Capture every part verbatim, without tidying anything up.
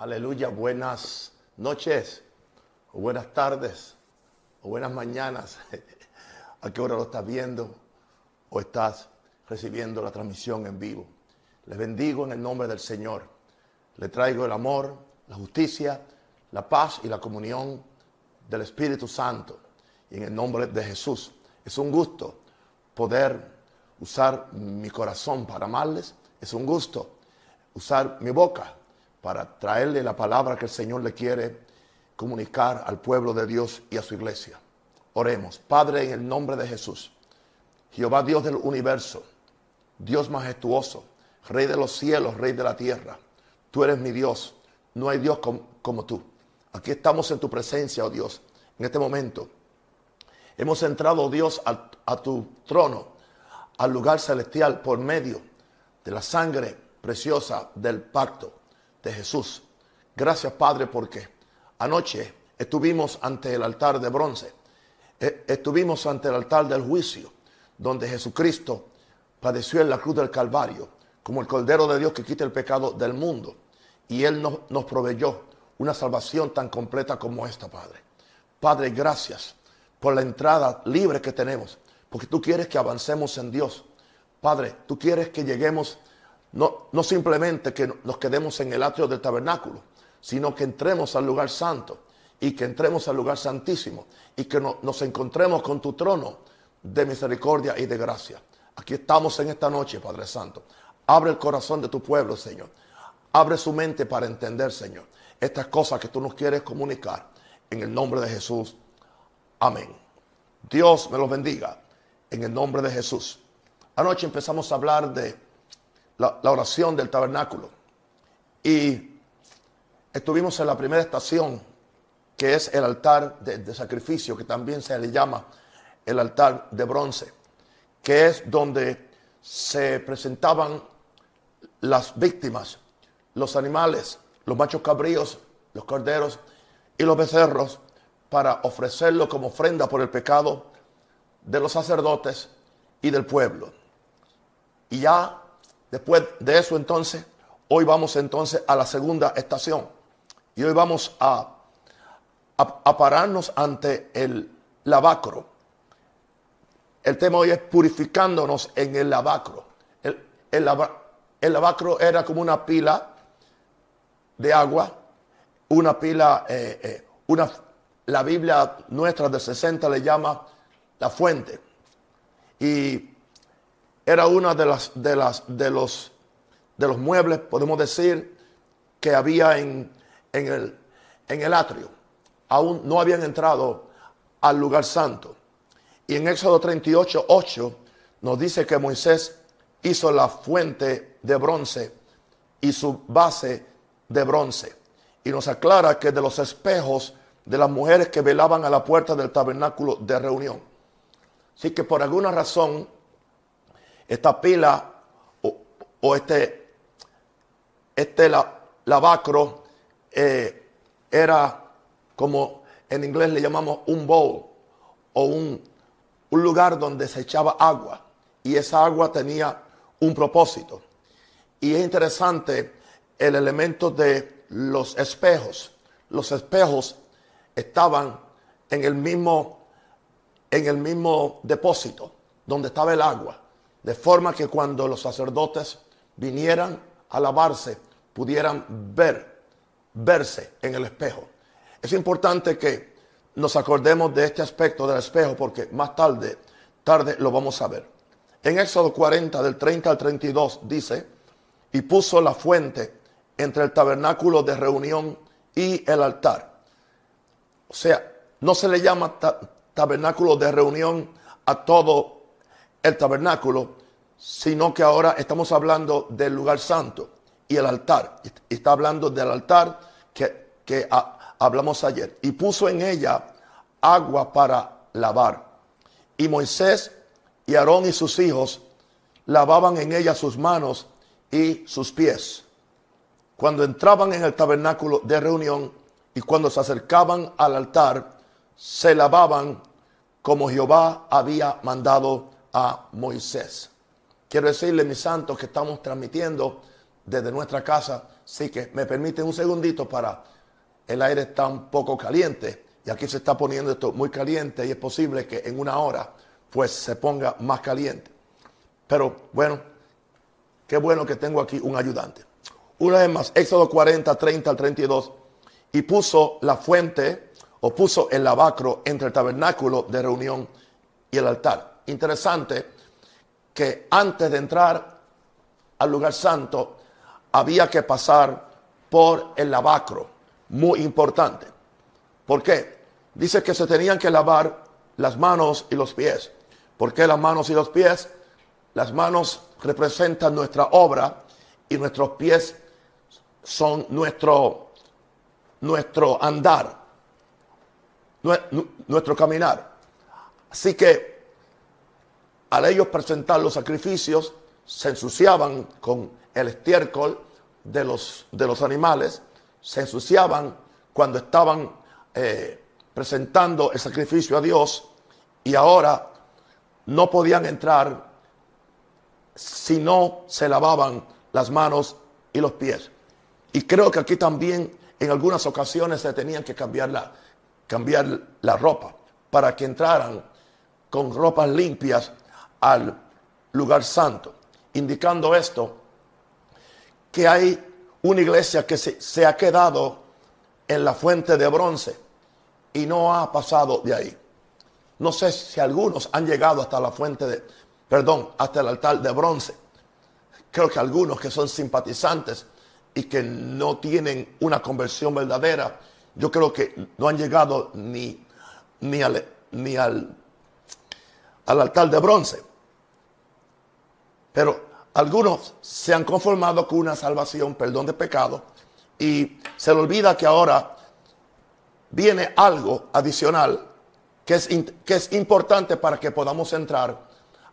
Aleluya, buenas noches, o buenas tardes, o buenas mañanas. ¿A qué hora lo estás viendo o estás recibiendo la transmisión en vivo? Les bendigo en el nombre del Señor. Le traigo el amor, la justicia, la paz y la comunión del Espíritu Santo. Y en el nombre de Jesús, es un gusto poder usar mi corazón para amarles. Es un gusto usar mi boca para traerle la palabra que el Señor le quiere comunicar al pueblo de Dios y a su iglesia. Oremos. Padre, en el nombre de Jesús, Jehová Dios del universo, Dios majestuoso, Rey de los cielos, Rey de la tierra, tú eres mi Dios, no hay Dios com- como tú. Aquí estamos en tu presencia, oh Dios, en este momento. Hemos entrado, oh Dios, a, a tu trono, al lugar celestial, por medio de la sangre preciosa del pacto de Jesús. Gracias, Padre, porque anoche estuvimos ante el altar de bronce, estuvimos ante el altar del juicio, donde Jesucristo padeció en la cruz del Calvario, como el Cordero de Dios que quita el pecado del mundo. Y Él nos, nos proveyó una salvación tan completa como esta, Padre. Padre, gracias por la entrada libre que tenemos, porque tú quieres que avancemos en Dios. Padre, tú quieres que lleguemos, no, no simplemente que nos quedemos en el atrio del tabernáculo, sino que entremos al lugar santo y que entremos al lugar santísimo y que no, nos encontremos con tu trono de misericordia y de gracia. Aquí estamos en esta noche, Padre Santo. Abre el corazón de tu pueblo, Señor. Abre su mente para entender, Señor, estas cosas que tú nos quieres comunicar. En el nombre de Jesús. Amén. Dios me los bendiga. En el nombre de Jesús. Anoche empezamos a hablar de la, la oración del tabernáculo. Y estuvimos en la primera estación, que es el altar de, de sacrificio, que también se le llama el altar de bronce, que es donde se presentaban las víctimas, los animales, los machos cabríos, los corderos y los becerros, para ofrecerlos como ofrenda por el pecado de los sacerdotes y del pueblo. Y ya después de eso, entonces, hoy vamos entonces a la segunda estación. Y hoy vamos a, a, a pararnos ante el lavacro. El tema hoy es purificándonos en el lavacro. El, el, el lavacro era como una pila de agua, una pila, eh, eh, una, la Biblia nuestra de sesenta le llama la fuente. Y era una de las, de las, de los, de los muebles, podemos decir, que había en, en el, en el atrio. Aún no habían entrado al lugar santo. Y en Éxodo treinta y ocho, ocho nos dice que Moisés hizo la fuente de bronce y su base de bronce. Y nos aclara que de los espejos de las mujeres que velaban a la puerta del tabernáculo de reunión. Así que por alguna razón, esta pila o, o este, este lavacro eh, era como en inglés le llamamos un bowl o un... un lugar donde se echaba agua, y esa agua tenía un propósito. Y es interesante el elemento de los espejos. Los espejos estaban en el mismo, en el mismo depósito donde estaba el agua, de forma que cuando los sacerdotes vinieran a lavarse, pudieran ver, verse en el espejo. Es importante que nos acordemos de este aspecto del espejo, porque más tarde, tarde lo vamos a ver. En Éxodo cuarenta, del treinta al treinta y dos, dice: y puso la fuente entre el tabernáculo de reunión y el altar. O sea, no se le llama ta- tabernáculo de reunión a todo el tabernáculo, sino que ahora estamos hablando del lugar santo y el altar. Y está hablando del altar que, que a, hablamos ayer. Y puso en ella agua para lavar. Y Moisés y Aarón y sus hijos lavaban en ella sus manos y sus pies cuando entraban en el tabernáculo de reunión, y cuando se acercaban al altar, se lavaban como Jehová había mandado a Moisés. Quiero decirle, mis santos, que estamos transmitiendo desde nuestra casa Así que me permiten un segundito para... El aire está un poco caliente y aquí se está poniendo esto muy caliente y es posible que en una hora pues se ponga más caliente. Pero bueno, qué bueno que tengo aquí un ayudante. Una vez más, Éxodo cuarenta, treinta al treinta y dos. Y puso la fuente o puso el lavacro entre el tabernáculo de reunión y el altar. Interesante que antes de entrar al lugar santo había que pasar por el lavacro. Muy importante. ¿Por qué? Dice que se tenían que lavar las manos y los pies. ¿Por qué las manos y los pies? Las manos representan nuestra obra y nuestros pies son nuestro, nuestro andar, nuestro caminar. Así que al ellos presentar los sacrificios, se ensuciaban con el estiércol de los, de los animales. Se ensuciaban cuando estaban eh, presentando el sacrificio a Dios, y ahora no podían entrar si no se lavaban las manos y los pies. Y creo que aquí también en algunas ocasiones se tenían que cambiar la, cambiar la ropa para que entraran con ropas limpias al lugar santo, indicando esto que hay una iglesia que se, se ha quedado en la fuente de bronce y no ha pasado de ahí. No sé si algunos han llegado hasta la fuente de, perdón, hasta el altar de bronce. Creo que algunos que son simpatizantes y que no tienen una conversión verdadera, yo creo que no han llegado ni, ni, al, ni al, al altar de bronce. Pero algunos se han conformado con una salvación, perdón de pecado, y se le olvida que ahora viene algo adicional que es, que es importante para que podamos entrar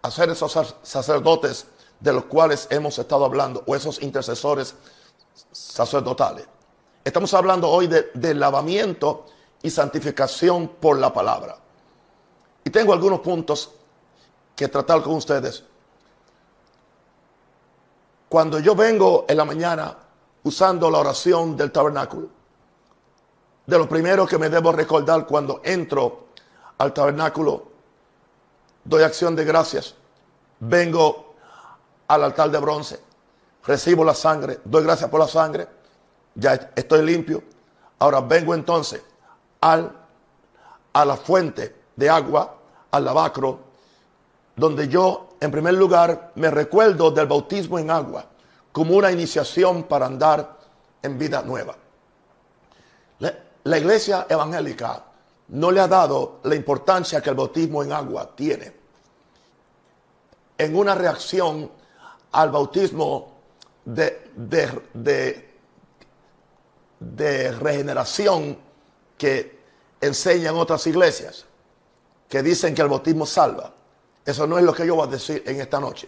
a ser esos sacerdotes de los cuales hemos estado hablando, o esos intercesores sacerdotales. Estamos hablando hoy de, de lavamiento y santificación por la palabra. Y tengo algunos puntos que tratar con ustedes. Cuando yo vengo en la mañana usando la oración del tabernáculo, de lo primero que me debo recordar cuando entro al tabernáculo, doy acción de gracias, vengo al altar de bronce, recibo la sangre, doy gracias por la sangre, ya estoy limpio. Ahora vengo entonces al, a la fuente de agua, al lavacro, donde yo, en primer lugar, me recuerdo del bautismo en agua como una iniciación para andar en vida nueva. La iglesia evangélica no le ha dado la importancia que el bautismo en agua tiene. En una reacción al bautismo de, de, de, de regeneración que enseñan otras iglesias, que dicen que el bautismo salva. Eso no es lo que yo voy a decir en esta noche.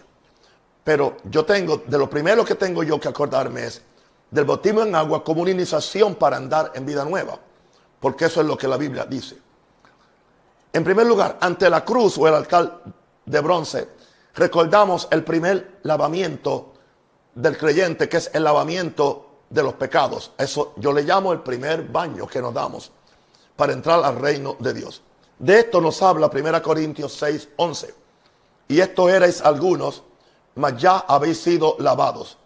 Pero yo tengo, de lo primero que tengo yo que acordarme es del bautismo en agua como una iniciación para andar en vida nueva. Porque eso es lo que la Biblia dice. En primer lugar, ante la cruz o el altar de bronce, recordamos el primer lavamiento del creyente, que es el lavamiento de los pecados. Eso yo le llamo el primer baño que nos damos para entrar al reino de Dios. De esto nos habla primera Corintios seis, once. Y esto erais algunos, mas ya habéis sido lavados,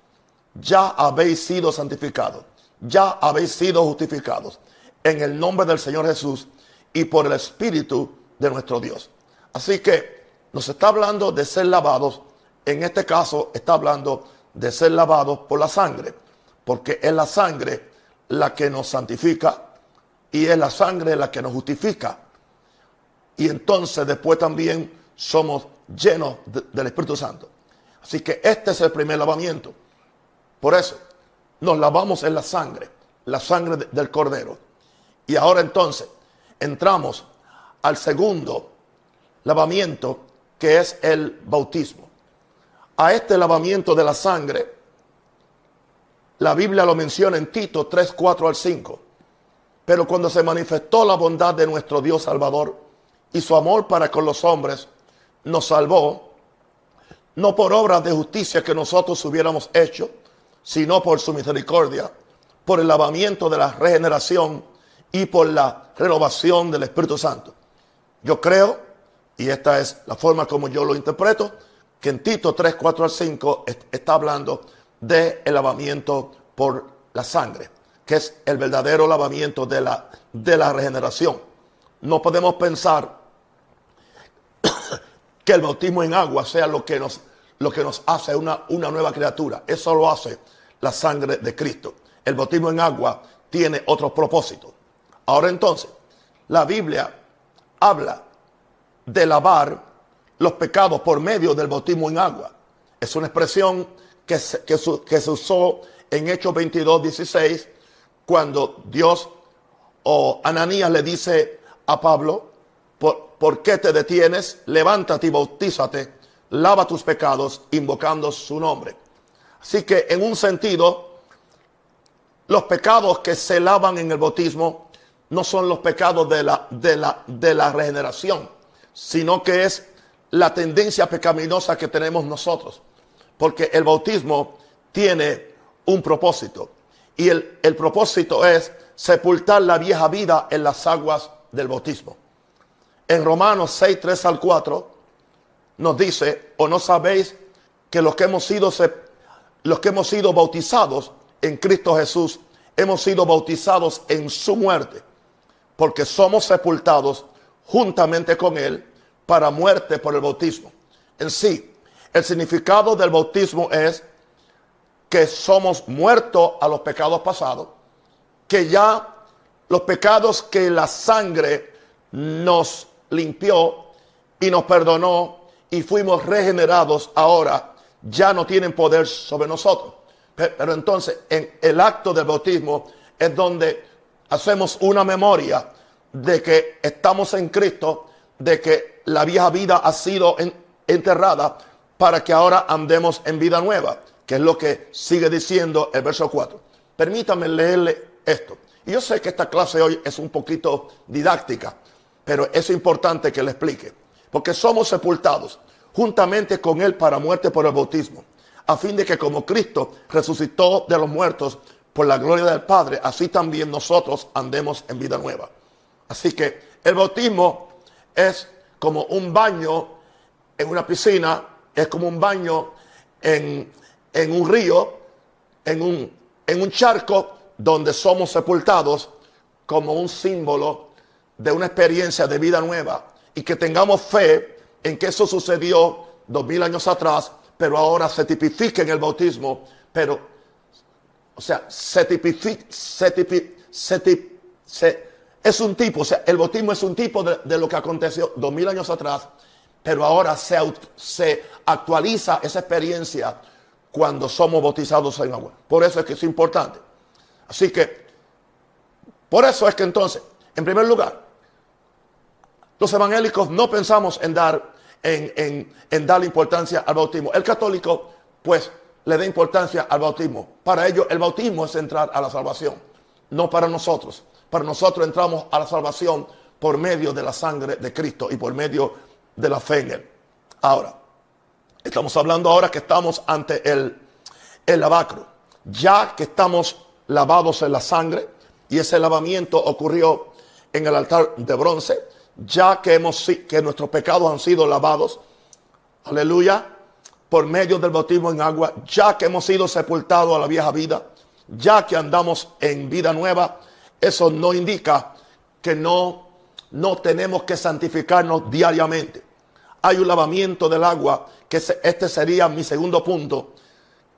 ya habéis sido santificados, ya habéis sido justificados en el nombre del Señor Jesús y por el Espíritu de nuestro Dios. Así que nos está hablando de ser lavados. En este caso está hablando de ser lavados por la sangre, porque es la sangre la que nos santifica y es la sangre la que nos justifica. Y entonces después también somos llenos de, del Espíritu Santo. Así que este es el primer lavamiento. Por eso nos lavamos en la sangre, la sangre de, del Cordero. Y ahora entonces entramos al segundo lavamiento, que es el bautismo. A este lavamiento de la sangre, la Biblia lo menciona en Tito tres, cuatro al cinco. Pero cuando se manifestó la bondad de nuestro Dios Salvador y su amor para con los hombres, nos salvó, no por obras de justicia que nosotros hubiéramos hecho, sino por su misericordia, por el lavamiento de la regeneración y por la renovación del Espíritu Santo. Yo creo, y esta es la forma como yo lo interpreto, que en Tito tres, cuatro al cinco está hablando del lavamiento por la sangre, que es el verdadero lavamiento de la, de la regeneración. No podemos pensar que el bautismo en agua sea lo que nos, lo que nos hace una, una nueva criatura. Eso lo hace la sangre de Cristo. El bautismo en agua tiene otros propósitos. Ahora entonces, la Biblia habla de lavar los pecados por medio del bautismo en agua. Es una expresión que se, que su, que se usó en Hechos veintidós, dieciséis, cuando Dios o Ananías le dice a Pablo, ¿por, ¿por qué te detienes? Levántate y bautízate, lava tus pecados, invocando su nombre. Así que en un sentido, los pecados que se lavan en el bautismo no son los pecados de la, de la, de la regeneración, sino que es la tendencia pecaminosa que tenemos nosotros. Porque el bautismo tiene un propósito, y el, el propósito es sepultar la vieja vida en las aguas del bautismo. En Romanos seis, tres al cuatro nos dice: ¿o no sabéis que los que hemos sido, los que hemos sido bautizados en Cristo Jesús, hemos sido bautizados en su muerte? Porque somos sepultados juntamente con él para muerte por el bautismo. En sí, el significado del bautismo es que somos muertos a los pecados pasados, que ya los pecados que la sangre nos limpió y nos perdonó y fuimos regenerados ahora, ya no tienen poder sobre nosotros. Pero entonces en el acto del bautismo es donde hacemos una memoria de que estamos en Cristo, de que la vieja vida ha sido enterrada para que ahora andemos en vida nueva, que es lo que sigue diciendo el verso cuatro. Permítame leerle esto. Y yo sé que esta clase hoy es un poquito didáctica, pero es importante que le explique. Porque somos sepultados juntamente con él para muerte por el bautismo, a fin de que como Cristo resucitó de los muertos por la gloria del Padre, así también nosotros andemos en vida nueva. Así que el bautismo es como un baño en una piscina, es como un baño en... en un río, en un, en un charco, donde somos sepultados, como un símbolo de una experiencia de vida nueva, y que tengamos fe en que eso sucedió dos mil años atrás, pero ahora se tipifica en el bautismo, pero, o sea, se tipifica, se tipifica, se tipifica, se, es un tipo, o sea, el bautismo es un tipo de, de lo que aconteció dos mil años atrás, pero ahora se, se actualiza esa experiencia cuando somos bautizados en agua. Por eso es que es importante. Así que, por eso es que entonces, en primer lugar, los evangélicos no pensamos en dar, en, en, en darle importancia al bautismo. El católico, pues, le da importancia al bautismo. Para ellos, el bautismo es entrar a la salvación, no para nosotros. Para nosotros entramos a la salvación por medio de la sangre de Cristo y por medio de la fe en él. Ahora, estamos hablando ahora que estamos ante el, el lavacro. Ya que estamos lavados en la sangre, y ese lavamiento ocurrió en el altar de bronce, ya que, hemos, que nuestros pecados han sido lavados, aleluya, por medio del bautismo en agua, ya que hemos sido sepultados a la vieja vida, ya que andamos en vida nueva, eso no indica que no, no tenemos que santificarnos diariamente. Hay un lavamiento del agua, que este sería mi segundo punto,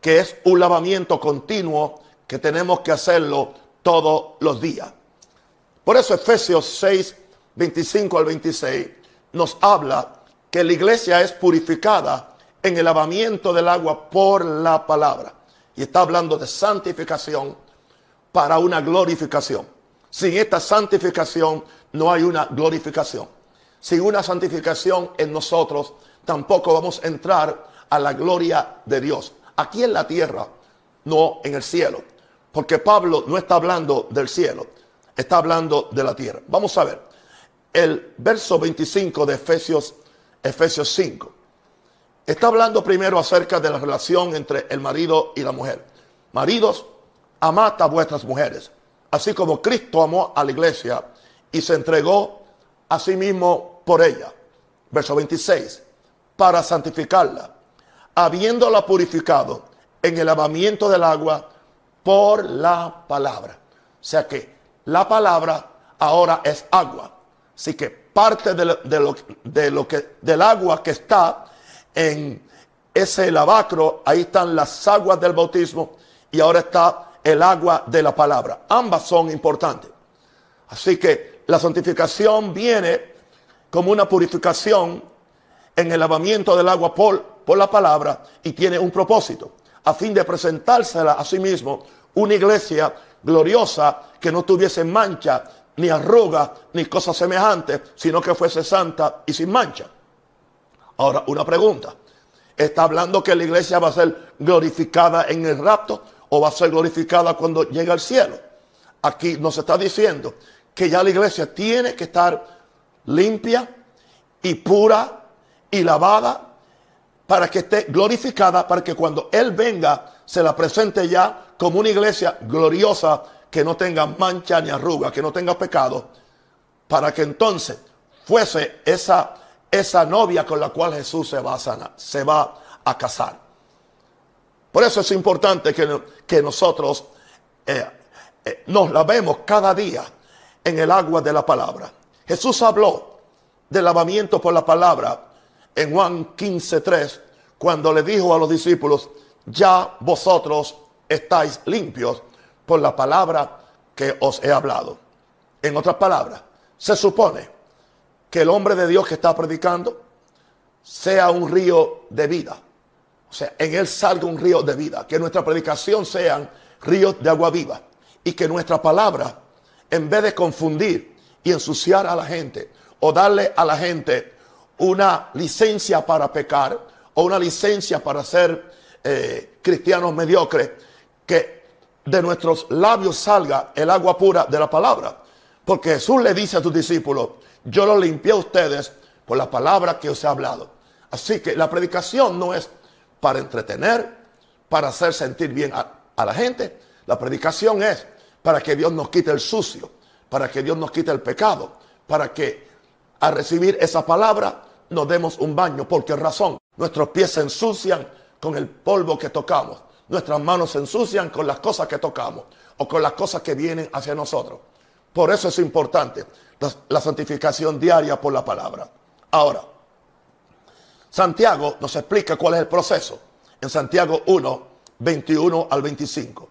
que es un lavamiento continuo que tenemos que hacerlo todos los días. Por eso Efesios seis, veinticinco al veintiséis nos habla que la iglesia es purificada en el lavamiento del agua por la palabra. Y está hablando de santificación para una glorificación. Sin esta santificación no hay una glorificación. Sin una santificación en nosotros, tampoco vamos a entrar a la gloria de Dios. Aquí en la tierra, no en el cielo. Porque Pablo no está hablando del cielo, está hablando de la tierra. Vamos a ver el verso veinticinco de Efesios, Efesios cinco. Está hablando primero acerca de la relación entre el marido y la mujer. Maridos, amad a vuestras mujeres, así como Cristo amó a la iglesia y se entregó a sí mismo por ella. Verso veintiséis, para santificarla, habiéndola purificado en el lavamiento del agua por la palabra. O sea que la palabra ahora es agua. Así que parte de lo, de lo, de lo que, del agua que está en ese lavacro, ahí están las aguas del bautismo y ahora está el agua de la palabra. Ambas son importantes. Así que la santificación viene como una purificación en el lavamiento del agua por, por la palabra y tiene un propósito, a fin de presentársela a sí mismo una iglesia gloriosa que no tuviese mancha, ni arrugas, ni cosas semejantes, sino que fuese santa y sin mancha. Ahora, una pregunta. ¿Está hablando que la iglesia va a ser glorificada en el rapto o va a ser glorificada cuando llegue al cielo? Aquí nos está diciendo que ya la iglesia tiene que estar limpia y pura y lavada para que esté glorificada, para que cuando Él venga se la presente ya como una iglesia gloriosa, que no tenga mancha ni arruga, que no tenga pecado, para que entonces fuese esa, esa novia con la cual Jesús se va a sanar, se va a casar. Por eso es importante que, que nosotros eh, eh, nos lavemos cada día en el agua de la palabra. Jesús habló de lavamiento por la palabra en Juan quince tres, cuando le dijo a los discípulos, ya vosotros estáis limpios por la palabra que os he hablado. En otras palabras, se supone que el hombre de Dios que está predicando sea un río de vida. O sea, en él salga un río de vida. Que nuestra predicación sean ríos de agua viva. Y que nuestra palabra, en vez de confundir y ensuciar a la gente, o darle a la gente una licencia para pecar, o una licencia para ser eh, cristianos mediocres, que de nuestros labios salga el agua pura de la palabra. Porque Jesús le dice a sus discípulos, yo los limpié a ustedes por la palabra que os he hablado. Así que la predicación no es para entretener, para hacer sentir bien a, a la gente. La predicación es para que Dios nos quite el sucio, para que Dios nos quite el pecado, para que al recibir esa palabra nos demos un baño. ¿Por qué razón? Nuestros pies se ensucian con el polvo que tocamos. Nuestras manos se ensucian con las cosas que tocamos o con las cosas que vienen hacia nosotros. Por eso es importante la, la santificación diaria por la palabra. Ahora, Santiago nos explica cuál es el proceso. En Santiago uno, veintiuno al veinticinco.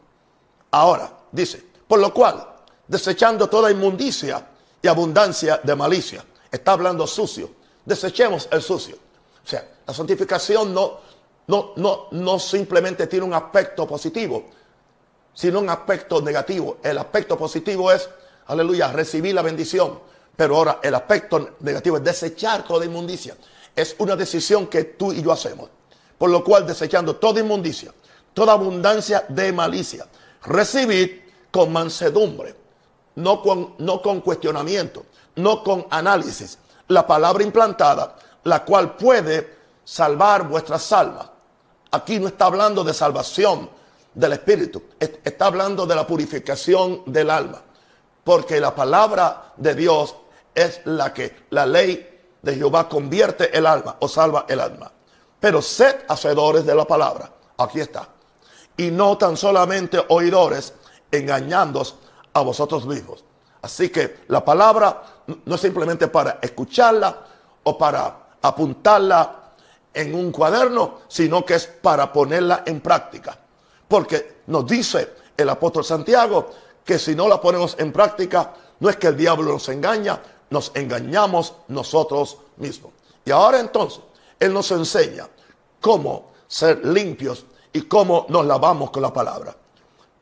Ahora, dice, por lo cual, desechando toda inmundicia y abundancia de malicia. Está hablando sucio. Desechemos el sucio. O sea, la santificación no... No, no, no simplemente tiene un aspecto positivo, sino un aspecto negativo. El aspecto positivo es, aleluya, recibir la bendición. Pero ahora el aspecto negativo es desechar toda inmundicia. Es una decisión que tú y yo hacemos. Por lo cual, desechando toda inmundicia, toda abundancia de malicia, recibid con mansedumbre, no con, no con cuestionamiento, no con análisis, la palabra implantada, la cual puede salvar vuestras almas. Aquí no está hablando de salvación del espíritu, está hablando de la purificación del alma, porque la palabra de Dios es la que la ley de Jehová convierte el alma o salva el alma. Pero sed hacedores de la palabra, aquí está, y no tan solamente oidores, engañándoos a vosotros mismos. Así que la palabra no es simplemente para escucharla o para apuntarla en un cuaderno, sino que es para ponerla en práctica. Porque nos dice el apóstol Santiago que si no la ponemos en práctica, no es que el diablo nos engaña, nos engañamos nosotros mismos. Y ahora entonces, Él nos enseña cómo ser limpios y cómo nos lavamos con la palabra.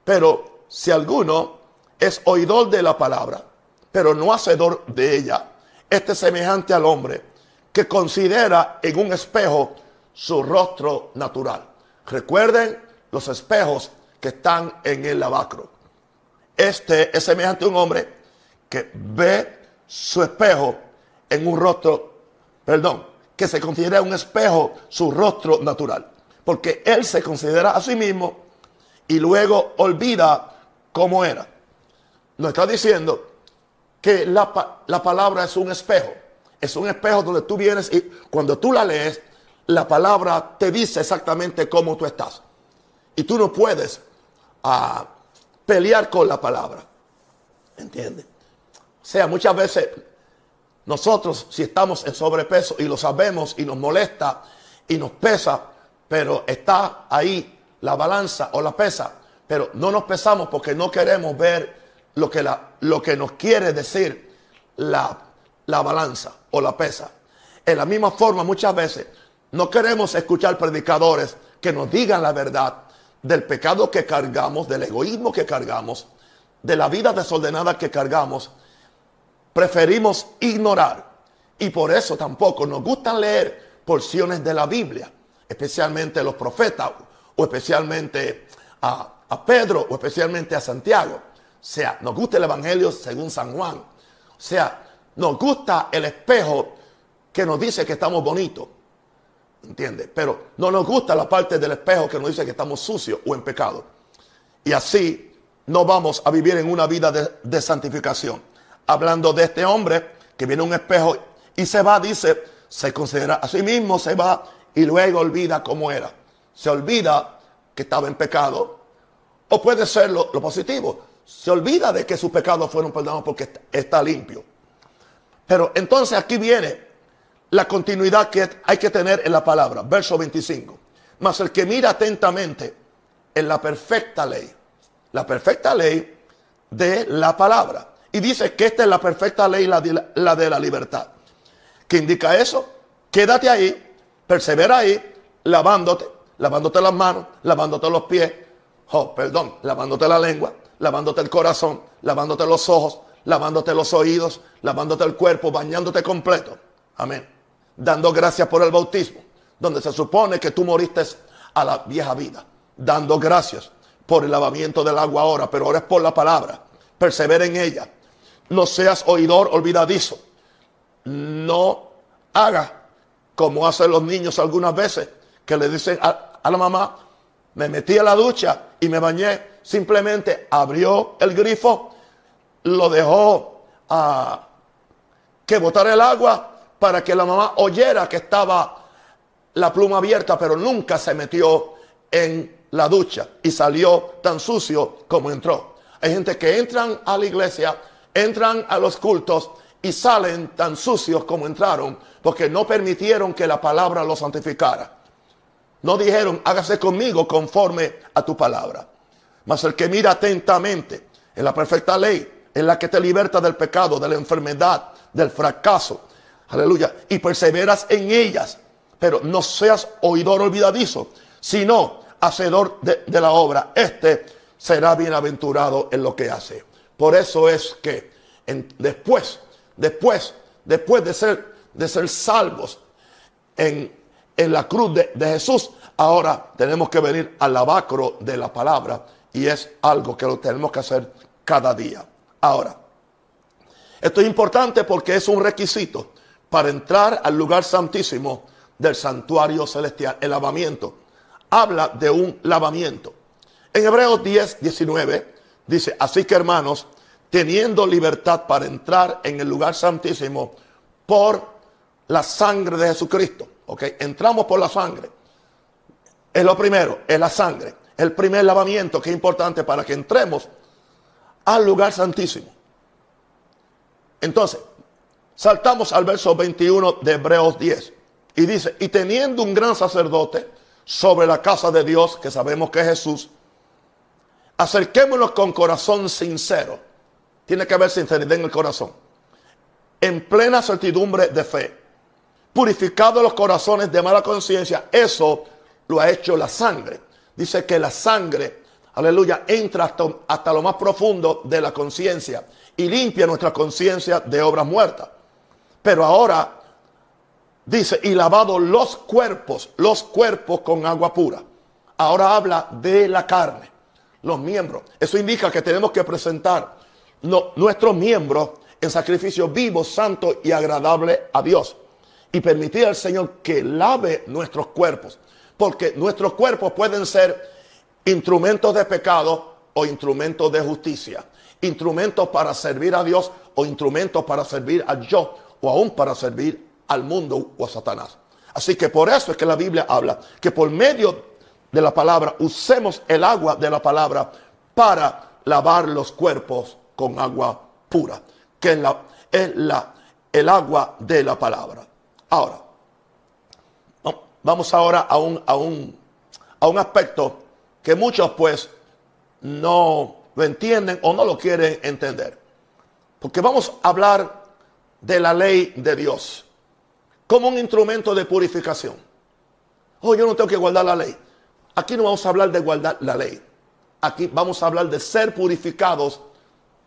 Pero si alguno es oidor de la palabra, pero no hacedor de ella, este es semejante al hombre que considera en un espejo su rostro natural. Recuerden los espejos que están en el lavacro. Este es semejante a un hombre que ve su espejo en un rostro, perdón, que se considera un espejo su rostro natural, porque él se considera a sí mismo y luego olvida como era. Nos está diciendo que la, la palabra es un espejo. Es un espejo donde tú vienes y cuando tú la lees, la palabra te dice exactamente cómo tú estás. Y tú no puedes uh, pelear con la palabra. ¿Entiendes? O sea, muchas veces nosotros, si estamos en sobrepeso y lo sabemos y nos molesta y nos pesa, pero está ahí la balanza o la pesa, pero no nos pesamos porque no queremos ver lo que, la, lo que nos quiere decir la, la balanza o la pesa. En la misma forma, muchas veces no queremos escuchar predicadores que nos digan la verdad del pecado que cargamos, del egoísmo que cargamos, de la vida desordenada que cargamos. Preferimos ignorar y por eso tampoco nos gusta leer porciones de la Biblia, especialmente los profetas o especialmente a, a Pedro o especialmente a Santiago. O sea, nos gusta el Evangelio según San Juan. O sea, nos gusta el espejo que nos dice que estamos bonitos, ¿entiendes? Pero no nos gusta la parte del espejo que nos dice que estamos sucios o en pecado. Y así no vamos a vivir en una vida de, de santificación. Hablando de este hombre que viene un espejo y se va, dice, se considera a sí mismo, se va y luego olvida cómo era. Se olvida que estaba en pecado, o puede ser lo, lo positivo. Se olvida de que sus pecados fueron perdonados porque está, está limpio. Pero entonces aquí viene la continuidad que hay que tener en la palabra. Verso veinticinco. Mas el que mira atentamente en la perfecta ley, la perfecta ley de la palabra. Y dice que esta es la perfecta ley, la de la, la de la libertad. ¿Qué indica eso? Quédate ahí, persevera ahí, lavándote, lavándote las manos, lavándote los pies, oh, perdón, lavándote la lengua, lavándote el corazón, lavándote los ojos, lavándote los oídos, lavándote el cuerpo, bañándote completo. Amén. Dando gracias por el bautismo, donde se supone que tú moriste a la vieja vida. Dando gracias por el lavamiento del agua ahora, pero ahora es por la palabra. Persevera en ella. No seas oidor olvidadizo. No hagas como hacen los niños algunas veces, que le dicen a, a la mamá, me metí a la ducha y me bañé. Simplemente abrió el grifo, lo dejó a que botara el agua para que la mamá oyera que estaba la pluma abierta, pero nunca se metió en la ducha y salió tan sucio como entró. Hay gente que entran a la iglesia, entran a los cultos y salen tan sucios como entraron porque no permitieron que la palabra los santificara. No dijeron, hágase conmigo conforme a tu palabra. Mas el que mira atentamente en la perfecta ley, en la que te liberta del pecado, de la enfermedad, del fracaso, aleluya, y perseveras en ellas, pero no seas oidor olvidadizo, sino hacedor de, de la obra. Este será bienaventurado en lo que hace. Por eso es que en, después, después, después de ser, de ser salvos en, en la cruz de, de Jesús, ahora tenemos que venir al lavacro de la palabra y es algo que lo tenemos que hacer cada día. Ahora, esto es importante porque es un requisito para entrar al lugar santísimo del santuario celestial, el lavamiento. Habla de un lavamiento. En Hebreos diez, diecinueve dice, así que hermanos, teniendo libertad para entrar en el lugar santísimo por la sangre de Jesucristo. Ok, entramos por la sangre. Es lo primero, es la sangre. El primer lavamiento que es importante para que entremos al lugar santísimo. Entonces, saltamos al verso veintiuno de Hebreos diez. Y dice, y teniendo un gran sacerdote sobre la casa de Dios, que sabemos que es Jesús, acerquémonos con corazón sincero. Tiene que haber sinceridad en el corazón. En plena certidumbre de fe. Purificados los corazones de mala conciencia. Eso lo ha hecho la sangre. Dice que la sangre, aleluya, entra hasta, hasta lo más profundo de la conciencia. Y limpia nuestra conciencia de obras muertas. Pero ahora dice, y lavado los cuerpos, los cuerpos con agua pura. Ahora habla de la carne. Los miembros. Eso indica que tenemos que presentar no, nuestros miembros en sacrificio vivo, santo y agradable a Dios. Y permitir al Señor que lave nuestros cuerpos. Porque nuestros cuerpos pueden ser instrumentos de pecado o instrumentos de justicia, instrumentos para servir a Dios o instrumentos para servir al yo o aún para servir al mundo o a Satanás. Así que por eso es que la Biblia habla que por medio de la palabra usemos el agua de la palabra para lavar los cuerpos con agua pura, que es la, es la, el agua de la palabra. Ahora, vamos ahora a un, a un, a un aspecto que muchos pues no lo entienden o no lo quieren entender. Porque vamos a hablar de la ley de Dios como un instrumento de purificación. Oh, yo no tengo que guardar la ley. Aquí no vamos a hablar de guardar la ley. Aquí vamos a hablar de ser purificados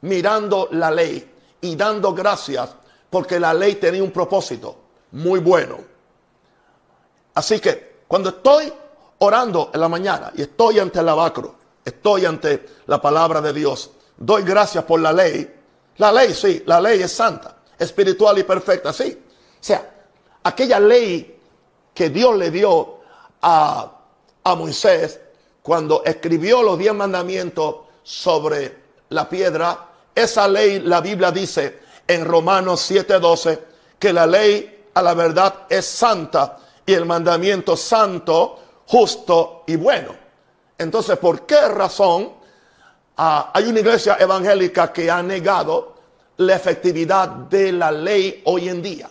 mirando la ley y dando gracias porque la ley tenía un propósito muy bueno. Así que cuando estoy orando en la mañana y estoy ante el lavacro, estoy ante la palabra de Dios, doy gracias por la ley. La ley, sí, la ley es santa, espiritual y perfecta, sí. O sea, aquella ley que Dios le dio a, a Moisés cuando escribió los diez mandamientos sobre la piedra, esa ley, la Biblia dice en Romanos siete doce que la ley a la verdad es santa y el mandamiento santo, justo y bueno. Entonces, ¿por qué razón uh, hay una iglesia evangélica que ha negado la efectividad de la ley hoy en día?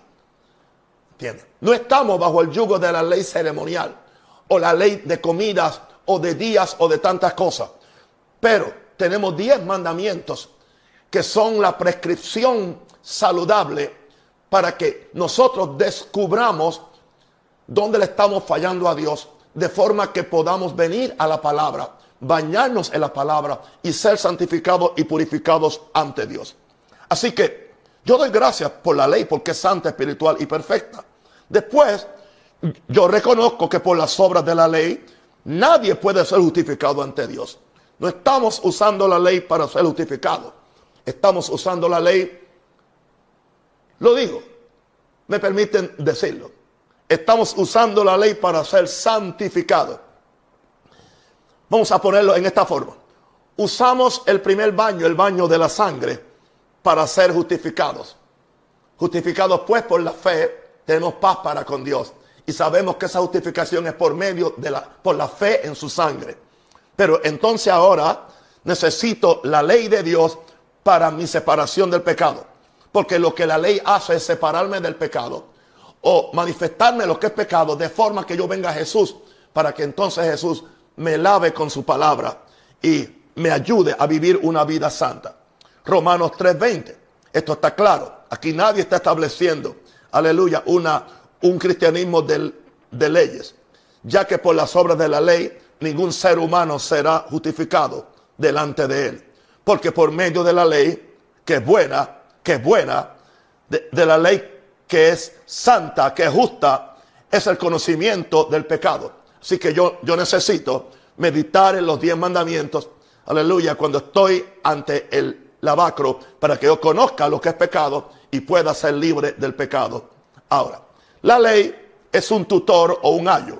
¿Entiendes? No estamos bajo el yugo de la ley ceremonial o la ley de comidas o de días o de tantas cosas. Pero tenemos diez mandamientos que son la prescripción saludable para que nosotros descubramos dónde le estamos fallando a Dios, de forma que podamos venir a la palabra, bañarnos en la palabra y ser santificados y purificados ante Dios. Así que yo doy gracias por la ley porque es santa, espiritual y perfecta. Después, yo reconozco que por las obras de la ley nadie puede ser justificado ante Dios. No estamos usando la ley para ser justificados. Estamos usando la ley, lo digo, me permiten decirlo, estamos usando la ley para ser santificados. Vamos a ponerlo en esta forma. Usamos el primer baño, el baño de la sangre, para ser justificados. Justificados pues por la fe, tenemos paz para con Dios. Y sabemos que esa justificación es por medio de la, por la fe en su sangre. Pero entonces ahora necesito la ley de Dios para mi separación del pecado. Porque lo que la ley hace es separarme del pecado o manifestarme lo que es pecado, de forma que yo venga a Jesús, para que entonces Jesús me lave con su palabra y me ayude a vivir una vida santa. Romanos tres veinte, esto está claro, aquí nadie está estableciendo, aleluya, una, un cristianismo de, de leyes, ya que por las obras de la ley ningún ser humano será justificado delante de él, porque por medio de la ley, que es buena, que es buena, de, de la ley que es santa, que es justa, es el conocimiento del pecado. Así que yo, yo necesito meditar en los diez mandamientos, aleluya, cuando estoy ante el lavacro, para que yo conozca lo que es pecado y pueda ser libre del pecado. Ahora, la ley es un tutor o un ayo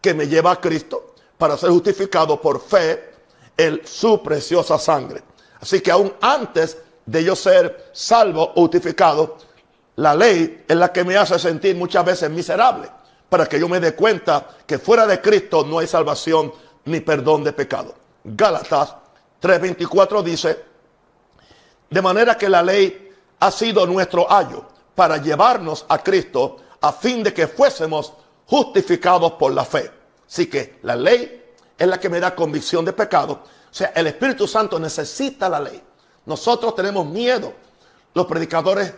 que me lleva a Cristo para ser justificado por fe en su preciosa sangre. Así que aún antes de yo ser salvo o justificado, la ley es la que me hace sentir muchas veces miserable, para que yo me dé cuenta que fuera de Cristo no hay salvación ni perdón de pecado. Gálatas tres veinticuatro dice, de manera que la ley ha sido nuestro ayo para llevarnos a Cristo a fin de que fuésemos justificados por la fe. Así que la ley es la que me da convicción de pecado. O sea, el Espíritu Santo necesita la ley. Nosotros tenemos miedo. Los predicadores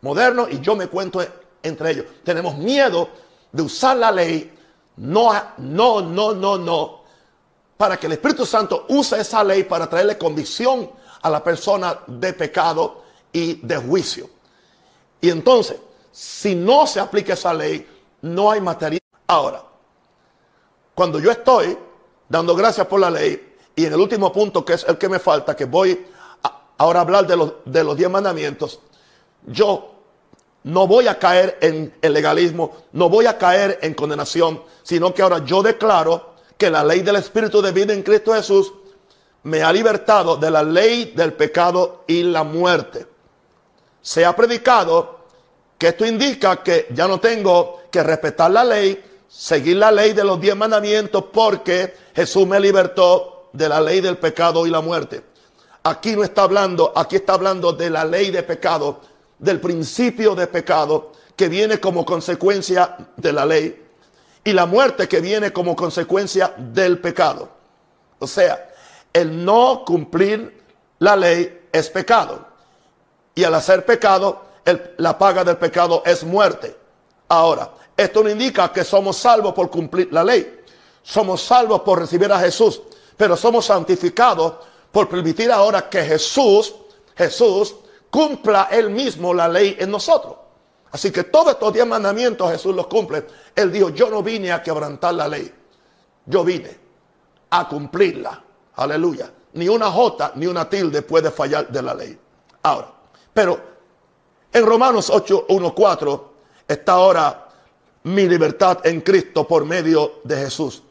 modernos, y yo me cuento entre ellos, tenemos miedo de usar la ley. No, no, no, no, no. Para que el Espíritu Santo use esa ley para traerle convicción a la persona de pecado y de juicio. Y entonces, si no se aplica esa ley, no hay material. Ahora, cuando yo estoy dando gracias por la ley, y en el último punto, que es el que me falta, que voy a, ahora a hablar de los, de los diez mandamientos, yo no voy a caer en el legalismo, no voy a caer en condenación, sino que ahora yo declaro que la ley del Espíritu de vida en Cristo Jesús me ha libertado de la ley del pecado y la muerte. Se ha predicado que esto indica que ya no tengo que respetar la ley, seguir la ley de los diez mandamientos, porque Jesús me libertó de la ley del pecado y la muerte. Aquí no está hablando, aquí está hablando de la ley de pecado, del principio de pecado que viene como consecuencia de la ley y la muerte que viene como consecuencia del pecado. O sea, el no cumplir la ley es pecado, y al hacer pecado, el, la paga del pecado es muerte. Ahora, esto no indica que somos salvos por cumplir la ley. Somos salvos por recibir a Jesús, pero somos santificados por permitir ahora que Jesús, Jesús cumpla él mismo la ley en nosotros. Así que todos estos diez mandamientos Jesús los cumple. Él dijo, yo no vine a quebrantar la ley, yo vine a cumplirla. Aleluya. Ni una jota ni una tilde puede fallar de la ley. Ahora, pero en Romanos ocho, uno, cuatro está ahora mi libertad en Cristo por medio de Jesús.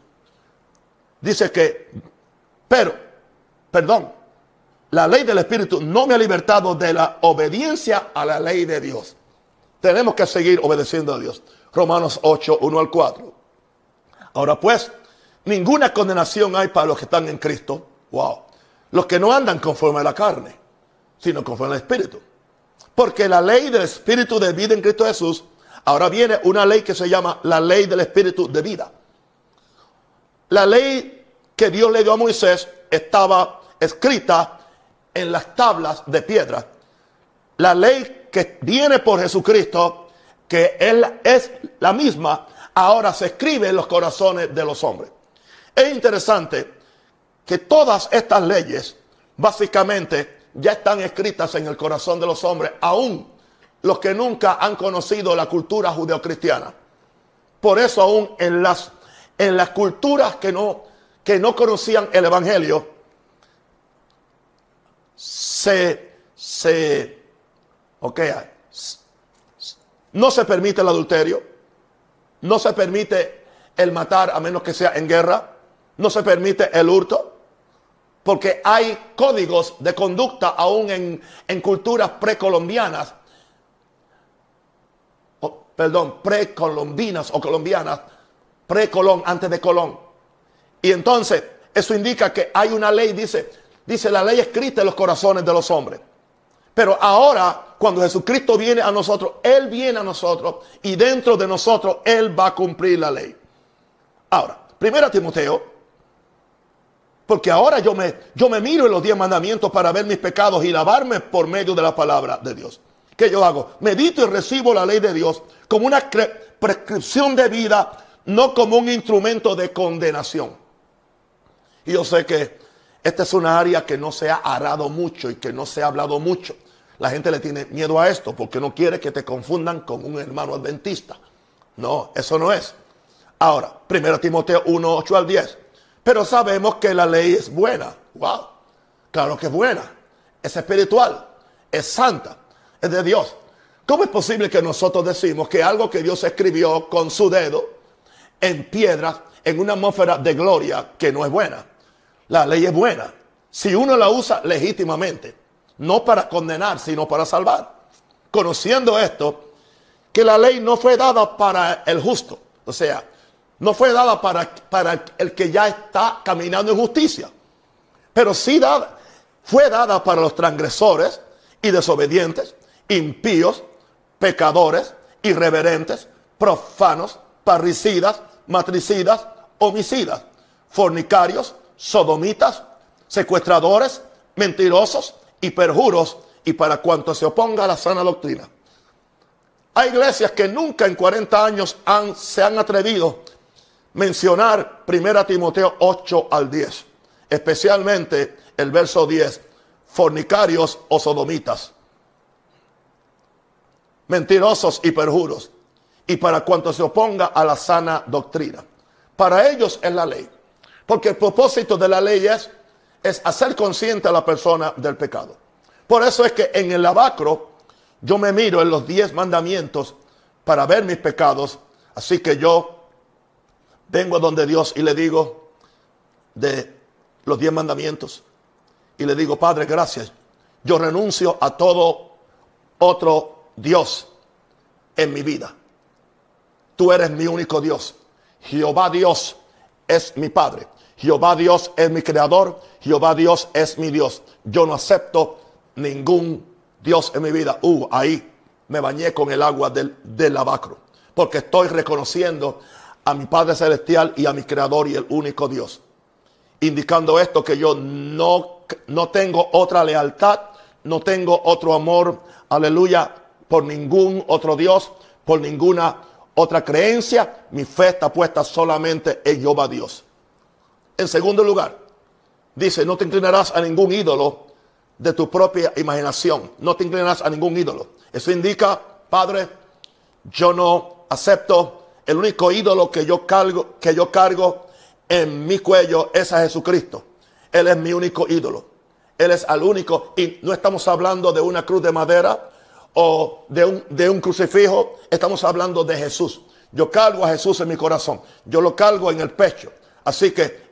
Dice que, pero, perdón, la ley del Espíritu no me ha libertado de la obediencia a la ley de Dios. Tenemos que seguir obedeciendo a Dios. Romanos ocho, uno al cuatro. Ahora pues, ninguna condenación hay para los que están en Cristo. Wow. Los que no andan conforme a la carne, sino conforme al Espíritu. Porque la ley del Espíritu de vida en Cristo Jesús, ahora viene una ley que se llama la ley del Espíritu de vida. La ley que Dios le dio a Moisés estaba escrita en las tablas de piedra. La ley que viene por Jesucristo, que Él es la misma, ahora se escribe en los corazones de los hombres. Es interesante que todas estas leyes básicamente ya están escritas en el corazón de los hombres, aún los que nunca han conocido la cultura judeocristiana. Por eso aún en las, en las culturas que no, que no conocían el evangelio, se, se, okay, no se permite el adulterio, no se permite el matar a menos que sea en guerra, no se permite el hurto, porque hay códigos de conducta aún en, en culturas precolombianas, oh, perdón, precolombinas o colombianas, precolón, antes de Colón. Y entonces, eso indica que hay una ley, dice, dice la ley escrita en los corazones de los hombres. Pero ahora, cuando Jesucristo viene a nosotros, Él viene a nosotros y dentro de nosotros Él va a cumplir la ley. Ahora, primera Timoteo, porque ahora yo me, yo me miro en los diez mandamientos para ver mis pecados y lavarme por medio de la palabra de Dios. ¿Qué yo hago? Medito y recibo la ley de Dios como una prescripción de vida, no como un instrumento de condenación. Y yo sé que esta es una área que no se ha arado mucho y que no se ha hablado mucho. La gente le tiene miedo a esto porque no quiere que te confundan con un hermano adventista. No, eso no es. Ahora, primera Timoteo uno, ocho al diez. Pero sabemos que la ley es buena. Wow, claro que es buena. Es espiritual, es santa, es de Dios. ¿Cómo es posible que nosotros decimos que algo que Dios escribió con su dedo en piedras, en una atmósfera de gloria, que no es buena? La ley es buena si uno la usa legítimamente, no para condenar, sino para salvar. Conociendo esto, que la ley no fue dada para el justo. O sea, no fue dada para, para el que ya está caminando en justicia, pero sí dada, fue dada para los transgresores y desobedientes, impíos, pecadores, irreverentes, profanos, parricidas, matricidas, homicidas, fornicarios, sodomitas, secuestradores, mentirosos y perjuros, y para cuanto se oponga a la sana doctrina. Hay iglesias que nunca en cuarenta años han, se han atrevido a mencionar primera Timoteo ocho al diez, especialmente el verso diez, fornicarios o sodomitas, mentirosos y perjuros, y para cuanto se oponga a la sana doctrina. Para ellos es la ley, porque el propósito de la ley es, es hacer consciente a la persona del pecado. Por eso es que en el lavacro yo me miro en los diez mandamientos para ver mis pecados. Así que yo vengo a donde Dios y le digo de los diez mandamientos. y le digo, Padre, gracias. Yo renuncio a todo otro Dios en mi vida. Tú eres mi único Dios. Jehová Dios es mi Padre. Jehová Dios es mi Creador. Jehová Dios es mi Dios. Yo no acepto ningún Dios en mi vida. Uh, ahí me bañé con el agua del, del lavacro. Porque estoy reconociendo a mi Padre Celestial y a mi Creador y el único Dios. Indicando esto que yo no, no tengo otra lealtad, no tengo otro amor, aleluya, por ningún otro Dios, por ninguna otra creencia. Mi fe está puesta solamente en Jehová Dios. En segundo lugar, dice, no te inclinarás a ningún ídolo de tu propia imaginación. No te inclinarás a ningún ídolo. Eso indica, Padre, yo no acepto el único ídolo que yo cargo, que yo cargo en mi cuello es a Jesucristo. Él es mi único ídolo. Él es al único. Y no estamos hablando de una cruz de madera o de un, de un crucifijo. Estamos hablando de Jesús. Yo cargo a Jesús en mi corazón. Yo lo cargo en el pecho. Así que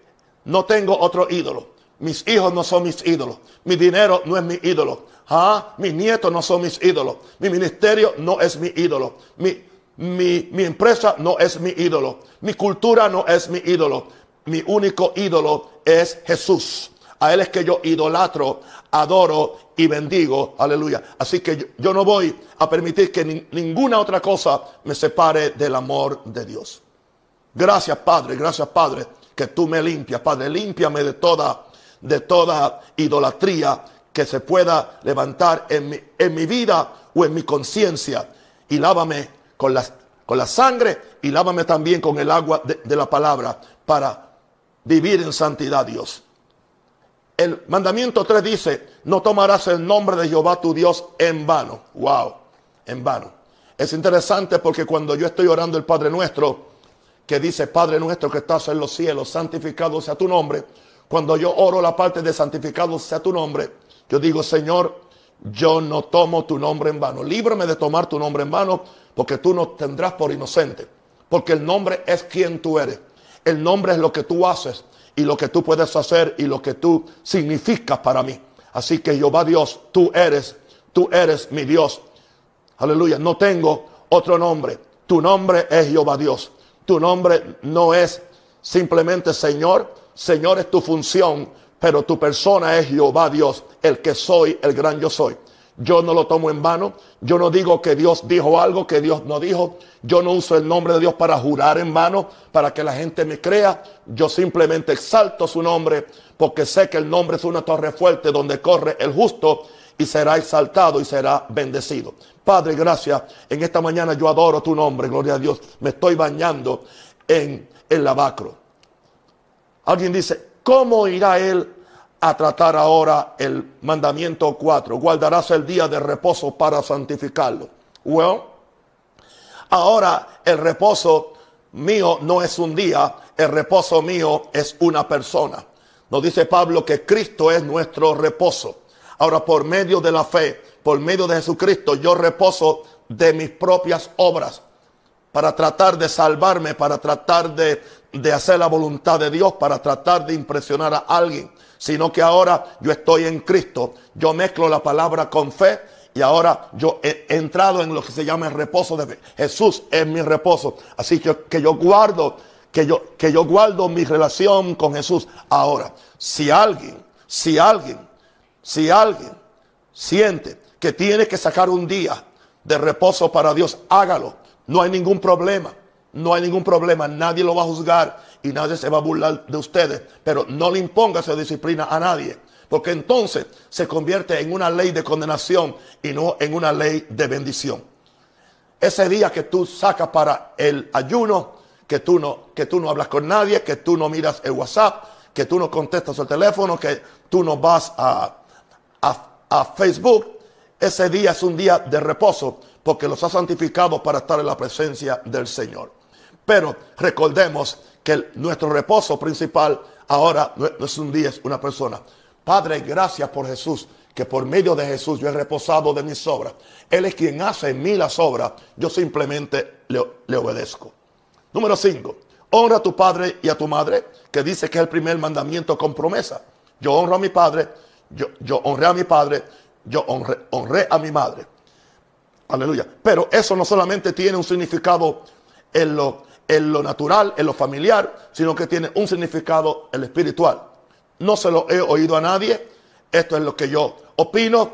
no tengo otro ídolo. Mis hijos no son mis ídolos. Mi dinero no es mi ídolo. Ah, mis nietos no son mis ídolos. Mi ministerio no es mi ídolo. Mi, mi, mi empresa no es mi ídolo. Mi cultura no es mi ídolo. Mi único ídolo es Jesús. A Él es que yo idolatro, adoro y bendigo. Aleluya. Así que yo, yo no voy a permitir que ni, ninguna otra cosa me separe del amor de Dios. Gracias, Padre. Gracias, Padre, que tú me limpias. Padre, límpiame de toda, de toda idolatría que se pueda levantar en mi, en mi vida o en mi conciencia. Y lávame con la, con la sangre y lávame también con el agua de, de la palabra para vivir en santidad, Dios. El mandamiento tres dice, no tomarás el nombre de Jehová tu Dios en vano. Wow, en vano. Es interesante porque cuando yo estoy orando el Padre Nuestro, que dice, Padre Nuestro que estás en los cielos, santificado sea tu nombre. Cuando yo oro la parte de santificado sea tu nombre, yo digo, Señor, yo no tomo tu nombre en vano. Líbrame de tomar tu nombre en vano, porque tú nos tendrás por inocente. Porque el nombre es quien tú eres. El nombre es lo que tú haces y lo que tú puedes hacer y lo que tú significas para mí. Así que Jehová Dios, tú eres, tú eres mi Dios. Aleluya, no tengo otro nombre. Tu nombre es Jehová Dios. Tu nombre no es simplemente Señor. Señor es tu función, pero tu persona es Jehová Dios, el que soy, el gran yo soy. Yo no lo tomo en vano. Yo no digo que Dios dijo algo que Dios no dijo. Yo no uso el nombre de Dios para jurar en vano, para que la gente me crea. Yo simplemente exalto su nombre porque sé que el nombre es una torre fuerte donde corre el justo y será exaltado y será bendecido. Padre, gracias. En esta mañana yo adoro tu nombre. Gloria a Dios. Me estoy bañando en el lavacro. Alguien dice, ¿cómo irá él a tratar ahora el mandamiento cuatro? Guardarás el día de reposo para santificarlo. Well, ahora el reposo mío no es un día, el reposo mío es una persona. Nos dice Pablo que Cristo es nuestro reposo. Ahora, por medio de la fe, por medio de Jesucristo, yo reposo de mis propias obras para tratar de salvarme, para tratar de, de hacer la voluntad de Dios, para tratar de impresionar a alguien. Sino que ahora yo estoy en Cristo. Yo mezclo la palabra con fe y ahora yo he entrado en lo que se llama el reposo de fe. Jesús es mi reposo. Así que, que yo guardo, que yo, que yo guardo mi relación con Jesús. Ahora, si alguien, si alguien, si alguien siente que tiene que sacar un día de reposo para Dios, hágalo. No hay ningún problema. No hay ningún problema, nadie lo va a juzgar y nadie se va a burlar de ustedes. Pero no le imponga esa disciplina a nadie, porque entonces se convierte en una ley de condenación y no en una ley de bendición. Ese día que tú sacas para el ayuno, que tú no, que tú no hablas con nadie, que tú no miras el WhatsApp, que tú no contestas el teléfono, que tú no vas a, a, a Facebook, ese día es un día de reposo porque los ha santificado para estar en la presencia del Señor. Pero recordemos que el, nuestro reposo principal ahora no es un día, es una persona. Padre, gracias por Jesús, que por medio de Jesús yo he reposado de mis obras. Él es quien hace en mí las obras, yo simplemente le, le obedezco. Número cinco, honra a tu padre y a tu madre, que dice que es el primer mandamiento con promesa. Yo honro a mi padre, Yo, yo honré a mi padre, yo honré, honré a mi madre. Aleluya. Pero eso no solamente tiene un significado en lo, en lo natural, en lo familiar, sino que tiene un significado en lo espiritual. No se lo he oído a nadie. Esto es lo que yo opino.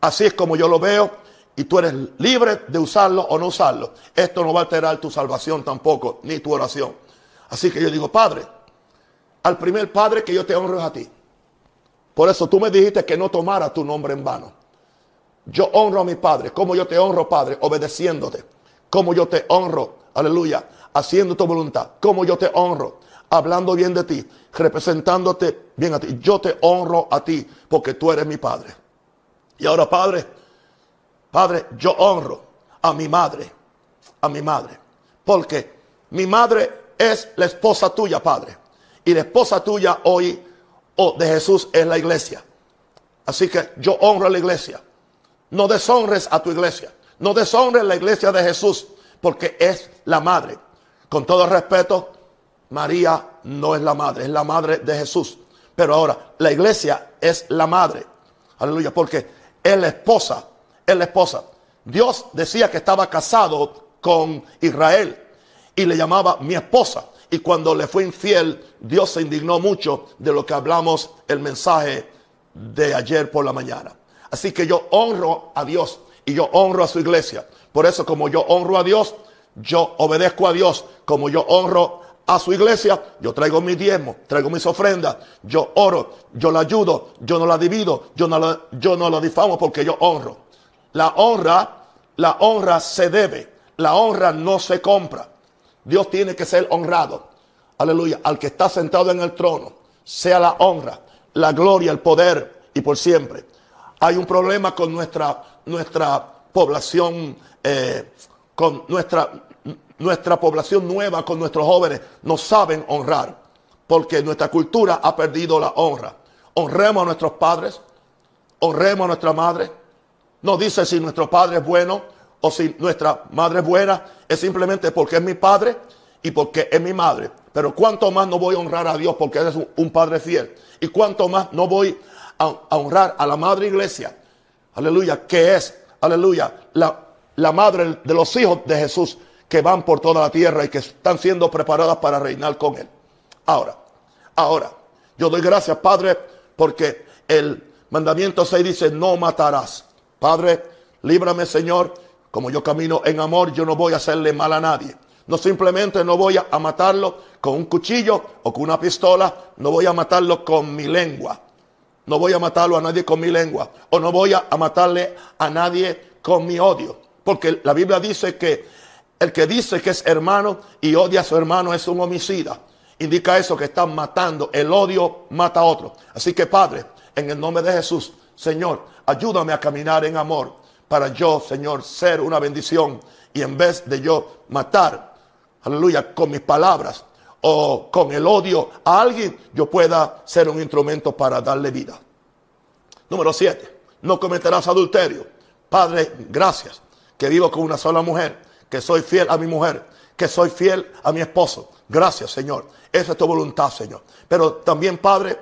Así es como yo lo veo. Y tú eres libre de usarlo o no usarlo. Esto no va a alterar tu salvación tampoco, ni tu oración. Así que yo digo, Padre, al primer Padre que yo te honro es a ti. Por eso tú me dijiste que no tomara tu nombre en vano. Yo honro a mi Padre. ¿Cómo yo te honro, Padre? Obedeciéndote. ¿Cómo yo te honro? Aleluya. Haciendo tu voluntad. ¿Cómo yo te honro? Hablando bien de ti. Representándote bien a ti. Yo te honro a ti porque tú eres mi Padre. Y ahora, Padre, Padre, yo honro a mi madre. A mi madre. Porque mi madre es la esposa tuya, Padre. Y la esposa tuya hoy, oh, de Jesús, es la iglesia. Así que yo honro a la iglesia. No deshonres a tu iglesia. No deshonres la iglesia de Jesús, porque es la madre. Con todo respeto, María no es la madre, es la madre de Jesús. Pero ahora, la iglesia es la madre. Aleluya, porque es la esposa, es la esposa. Dios decía que estaba casado con Israel y le llamaba mi esposa. Y cuando le fue infiel, Dios se indignó mucho, de lo que hablamos el mensaje de ayer por la mañana. Así que yo honro a Dios y yo honro a su iglesia. Por eso, como yo honro a Dios, yo obedezco a Dios. Como yo honro a su iglesia, yo traigo mis diezmos, traigo mis ofrendas. Yo oro, yo la ayudo, yo no la divido, yo no la, yo no la difamo, porque yo honro. La honra, la honra se debe, la honra no se compra. Dios tiene que ser honrado. Aleluya, al que está sentado en el trono, sea la honra, la gloria, el poder y por siempre. Hay un problema con nuestra, nuestra población, eh, con nuestra, nuestra población nueva, con nuestros jóvenes. No saben honrar, porque nuestra cultura ha perdido la honra. Honremos a nuestros padres, honremos a nuestra madre. No dice si nuestro padre es bueno o si nuestra madre es buena. Es simplemente porque es mi padre y porque es mi madre. Pero cuánto más no voy a honrar a Dios, porque eres un, un padre fiel. Y cuánto más no voy a a honrar a la madre iglesia, aleluya, que es, aleluya, la, la madre de los hijos de Jesús, que van por toda la tierra y que están siendo preparadas para reinar con él. Ahora, ahora, yo doy gracias, Padre, porque el mandamiento seis dice, no matarás. Padre, líbrame, Señor, como yo camino en amor, yo no voy a hacerle mal a nadie. No, simplemente no voy a matarlo con un cuchillo o con una pistola, no voy a matarlo con mi lengua. No voy a matarlo a nadie con mi lengua. O no voy a matarle a nadie con mi odio. Porque la Biblia dice que el que dice que es hermano y odia a su hermano es un homicida. Indica eso, que están matando. El odio mata a otro. Así que, Padre, en el nombre de Jesús, Señor, ayúdame a caminar en amor, para yo, Señor, ser una bendición. Y en vez de yo matar, aleluya, con mis palabras o con el odio a alguien, yo pueda ser un instrumento para darle vida. Número siete. No cometerás adulterio. Padre, gracias que vivo con una sola mujer, que soy fiel a mi mujer, que soy fiel a mi esposo. Gracias, Señor. Esa es tu voluntad, Señor. Pero también, Padre,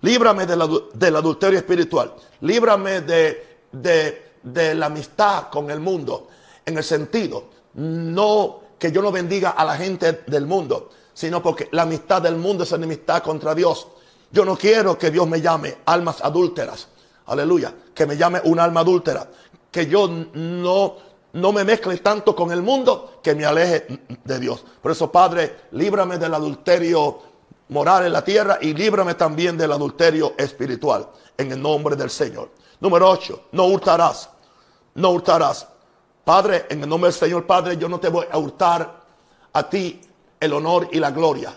líbrame del, adu- del adulterio espiritual. Líbrame de, de, de la amistad con el mundo, en el sentido, no que yo no bendiga a la gente del mundo, sino porque la amistad del mundo es enemistad contra Dios. Yo no quiero que Dios me llame almas adúlteras. Aleluya. Que me llame un alma adúltera. Que yo no, no me mezcle tanto con el mundo que me aleje de Dios. Por eso, Padre, líbrame del adulterio moral en la tierra y líbrame también del adulterio espiritual. En el nombre del Señor. Número ocho. No hurtarás. No hurtarás. Padre, en el nombre del Señor, Padre, yo no te voy a hurtar a ti el honor y la gloria.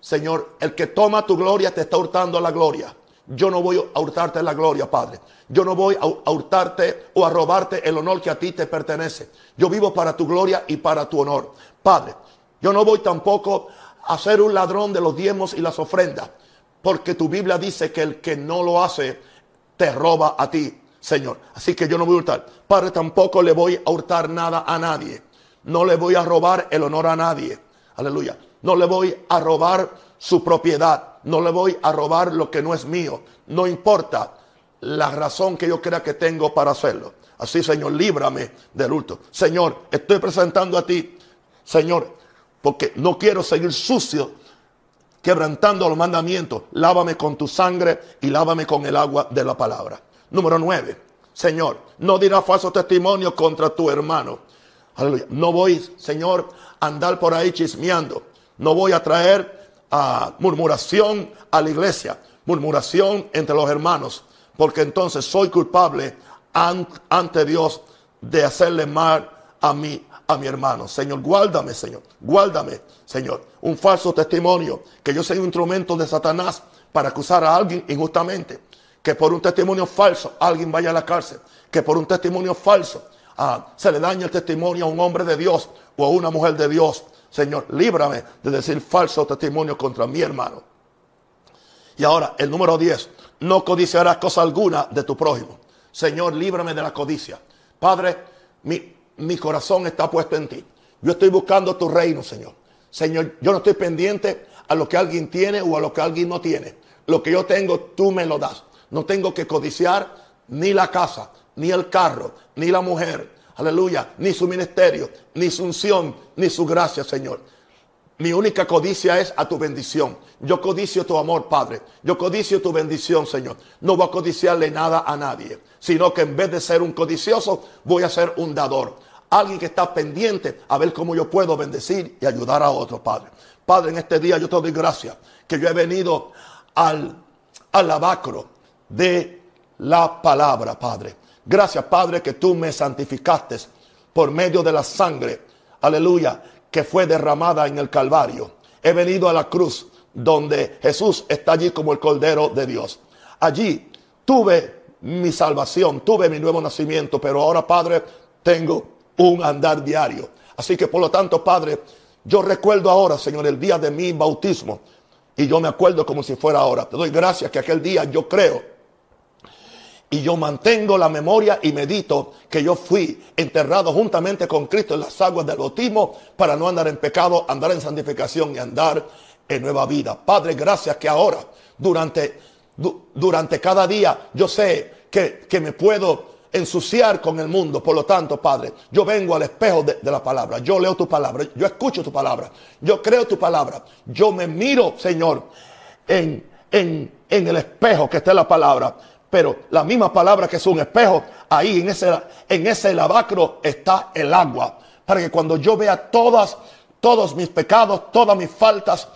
Señor, el que toma tu gloria te está hurtando la gloria. Yo no voy a hurtarte la gloria, Padre. Yo no voy a hurtarte o a robarte el honor que a ti te pertenece. Yo vivo para tu gloria y para tu honor, Padre. Yo no voy tampoco a ser un ladrón de los diezmos y las ofrendas, porque tu Biblia dice que el que no lo hace te roba a ti, Señor. Así que yo no voy a hurtar. Padre, tampoco le voy a hurtar nada a nadie. No le voy a robar el honor a nadie. Aleluya. No le voy a robar su propiedad. No le voy a robar lo que no es mío. No importa la razón que yo crea que tengo para hacerlo. Así, Señor, líbrame del hurto. Señor, estoy presentando a ti, Señor, porque no quiero seguir sucio, quebrantando los mandamientos. Lávame con tu sangre y lávame con el agua de la palabra. Número nueve. Señor, no dirás falso testimonio contra tu hermano. Aleluya. No voy, Señor, a andar por ahí chismeando. No voy a traer uh, murmuración a la iglesia. Murmuración entre los hermanos. Porque entonces soy culpable ante Dios de hacerle mal a mí, a mi hermano. Señor, guárdame, Señor. Guárdame, Señor. Un falso testimonio. Que yo soy un instrumento de Satanás para acusar a alguien injustamente. Que por un testimonio falso alguien vaya a la cárcel. Que por un testimonio falso ah, se le daña el testimonio a un hombre de Dios o a una mujer de Dios. Señor, líbrame de decir falso testimonio contra mi hermano. Y ahora, el número diez. No codiciarás cosa alguna de tu prójimo. Señor, líbrame de la codicia. Padre, mi, mi corazón está puesto en ti. Yo estoy buscando tu reino, Señor. Señor, yo no estoy pendiente a lo que alguien tiene o a lo que alguien no tiene. Lo que yo tengo, tú me lo das. No tengo que codiciar ni la casa, ni el carro, ni la mujer. Aleluya. Ni su ministerio, ni su unción, ni su gracia, Señor. Mi única codicia es a tu bendición. Yo codicio tu amor, Padre. Yo codicio tu bendición, Señor. No voy a codiciarle nada a nadie, sino que en vez de ser un codicioso, voy a ser un dador. Alguien que está pendiente a ver cómo yo puedo bendecir y ayudar a otro, Padre. Padre, en este día yo te doy gracias que yo he venido al, al lavacro de la palabra, Padre. Gracias, Padre, que tú me santificaste por medio de la sangre. Aleluya. Que fue derramada en el Calvario. He venido a la cruz donde Jesús está allí como el Cordero de Dios. Allí tuve mi salvación, tuve mi nuevo nacimiento, pero ahora, Padre, tengo un andar diario. Así que, por lo tanto, Padre, yo recuerdo ahora, Señor, el día de mi bautismo y yo me acuerdo como si fuera ahora. Te doy gracias que aquel día yo creo y yo mantengo la memoria y medito que yo fui enterrado juntamente con Cristo en las aguas del bautismo para no andar en pecado, andar en santificación y andar en nueva vida. Padre, gracias que ahora, durante, du, durante cada día, yo sé que, que me puedo ensuciar con el mundo. Por lo tanto, Padre, yo vengo al espejo de, de la palabra. Yo leo tu palabra, yo escucho tu palabra, yo creo tu palabra. Yo me miro, Señor, en, en, en el espejo que está la palabra. Pero la misma palabra que es un espejo, ahí en ese, en ese lavacro está el agua. Para que cuando yo vea todas, todos mis pecados, todas mis faltas,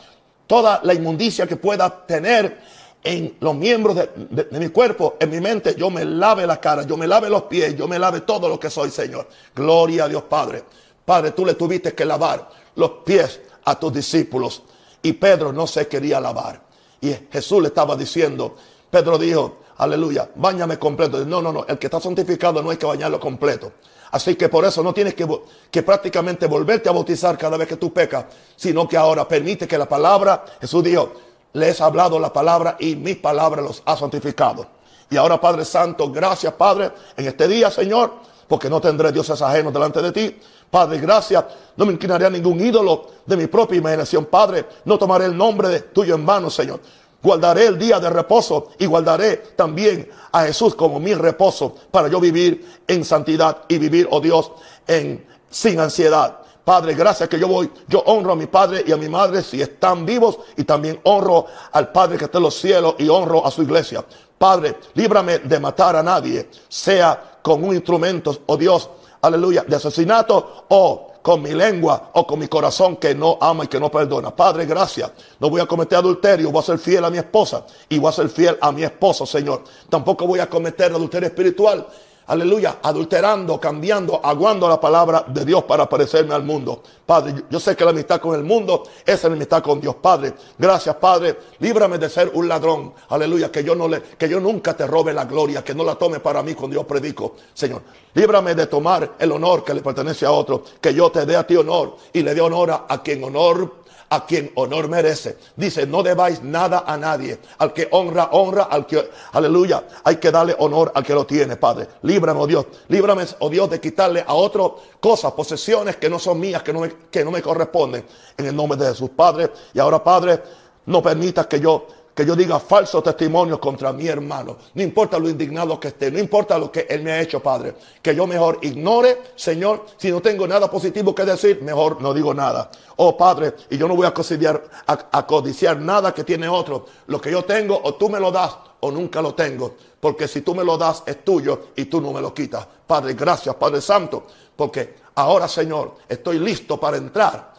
toda la inmundicia que pueda tener en los miembros de, de, de mi cuerpo, en mi mente, yo me lave la cara, yo me lave los pies, yo me lave todo lo que soy, Señor. Gloria a Dios, Padre. Padre, tú le tuviste que lavar los pies a tus discípulos. Y Pedro no se quería lavar. Y Jesús le estaba diciendo, Pedro dijo, aleluya, báñame completo. No, no, no, el que está santificado no hay que bañarlo completo. Así que por eso no tienes que, que prácticamente volverte a bautizar cada vez que tú pecas, sino que ahora permite que la palabra, Jesús dijo, les he hablado la palabra y mis palabras los ha santificado. Y ahora, Padre Santo, gracias, Padre, en este día, Señor, porque no tendré dioses ajenos delante de ti. Padre, gracias, no me inclinaré a ningún ídolo de mi propia imaginación, Padre. No tomaré el nombre de tuyo en vano, Señor. Guardaré el día de reposo y guardaré también a Jesús como mi reposo para yo vivir en santidad y vivir, oh Dios, en, sin ansiedad. Padre, gracias que yo voy, yo honro a mi padre y a mi madre si están vivos y también honro al Padre que está en los cielos y honro a su iglesia. Padre, líbrame de matar a nadie, sea con un instrumento, oh Dios, aleluya, de asesinato o con mi lengua o con mi corazón que no ama y que no perdona. Padre, gracias. No voy a cometer adulterio, voy a ser fiel a mi esposa y voy a ser fiel a mi esposo, Señor. Tampoco voy a cometer adulterio espiritual, aleluya, adulterando, cambiando, aguando la palabra de Dios para parecerme al mundo. Padre, yo sé que la amistad con el mundo es la amistad con Dios. Padre, gracias, Padre, líbrame de ser un ladrón, aleluya, que yo, no le, que yo nunca te robe la gloria, que no la tome para mí cuando yo predico, Señor. Líbrame de tomar el honor que le pertenece a otro, que yo te dé a ti honor y le dé honor a, a quien honor a quien honor merece. Dice, no debáis nada a nadie. Al que honra, honra. Al que, aleluya, hay que darle honor al que lo tiene, Padre. Líbrame, oh Dios. Líbrame, oh Dios, de quitarle a otro cosas, posesiones que no son mías, que no me, que no me corresponden. En el nombre de Jesús, Padre. Y ahora, Padre, no permitas que yo que yo diga falsos testimonios contra mi hermano. No importa lo indignado que esté, no importa lo que él me ha hecho, Padre. Que yo mejor ignore, Señor, si no tengo nada positivo que decir, mejor no digo nada. Oh, Padre, y yo no voy a codiciar, a, a codiciar nada que tiene otro. Lo que yo tengo, o tú me lo das, o nunca lo tengo. Porque si tú me lo das, es tuyo y tú no me lo quitas. Padre, gracias, Padre Santo, porque ahora, Señor, estoy listo para entrar.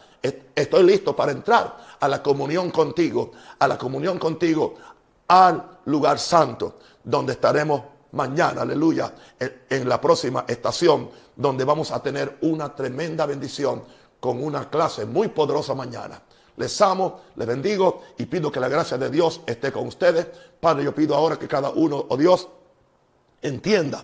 Estoy listo para entrar a la comunión contigo, a la comunión contigo, al lugar santo, donde estaremos mañana, aleluya, en la próxima estación, donde vamos a tener una tremenda bendición con una clase muy poderosa mañana. Les amo, les bendigo y pido que la gracia de Dios esté con ustedes. Padre, yo pido ahora que cada uno, oh Dios, entienda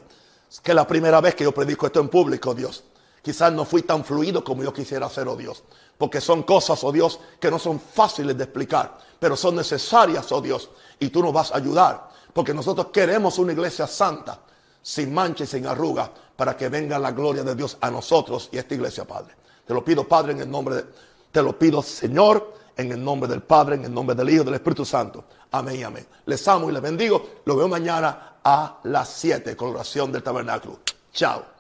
que la primera vez que yo predico esto en público, Dios, quizás no fui tan fluido como yo quisiera ser, oh Dios, porque son cosas, oh Dios, que no son fáciles de explicar, pero son necesarias, oh Dios, y tú nos vas a ayudar, porque nosotros queremos una iglesia santa, sin mancha y sin arruga, para que venga la gloria de Dios a nosotros y a esta iglesia, Padre. Te lo pido, Padre, en el nombre de, te lo pido, Señor, en el nombre del Padre, en el nombre del Hijo, del Espíritu Santo. Amén y amén. Les amo y les bendigo. Lo veo mañana a las siete con la oración del tabernáculo. Chao.